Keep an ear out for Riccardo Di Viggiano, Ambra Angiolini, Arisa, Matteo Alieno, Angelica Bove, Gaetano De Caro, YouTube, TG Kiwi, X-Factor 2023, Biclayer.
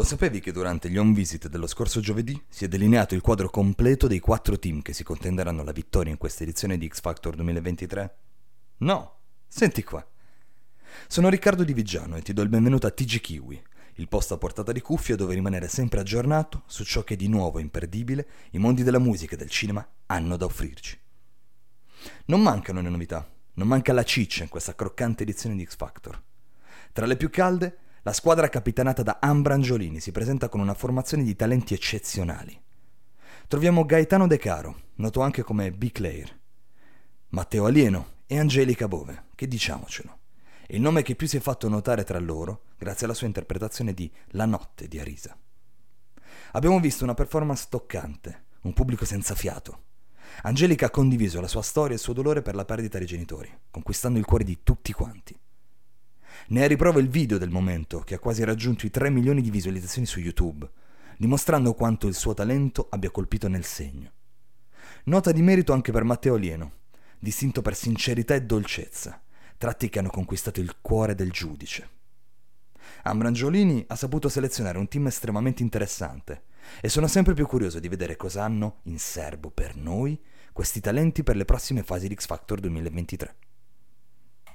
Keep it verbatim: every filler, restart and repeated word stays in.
Lo sapevi che durante gli home visit dello scorso giovedì si è delineato il quadro completo dei quattro team che si contenderanno la vittoria in questa edizione di X-Factor duemilaventitré? No, senti qua. Sono Riccardo Di Viggiano e ti do il benvenuto a T G Kiwi, il posto a portata di cuffia dove rimanere sempre aggiornato su ciò che di nuovo imperdibile i mondi della musica e del cinema hanno da offrirci. Non mancano le novità, non manca la ciccia in questa croccante edizione di X-Factor. Tra le più calde, la squadra capitanata da Ambra Angiolini si presenta con una formazione di talenti eccezionali. Troviamo Gaetano De Caro, noto anche come Biclayer, Matteo Alieno e Angelica Bove, che diciamocelo, è il nome che più si è fatto notare tra loro grazie alla sua interpretazione di La notte di Arisa. Abbiamo visto una performance toccante, un pubblico senza fiato. Angelica ha condiviso la sua storia e il suo dolore per la perdita dei genitori, conquistando il cuore di tutti quanti. Ne è riprova il video del momento, che ha quasi raggiunto i tre milioni di visualizzazioni su YouTube, dimostrando quanto il suo talento abbia colpito nel segno. Nota di merito anche per Matteo Alieno, distinto per sincerità e dolcezza, tratti che hanno conquistato il cuore del giudice. Ambra Angiolini ha saputo selezionare un team estremamente interessante e sono sempre più curioso di vedere cosa hanno in serbo per noi questi talenti per le prossime fasi di X-Factor duemilaventitré.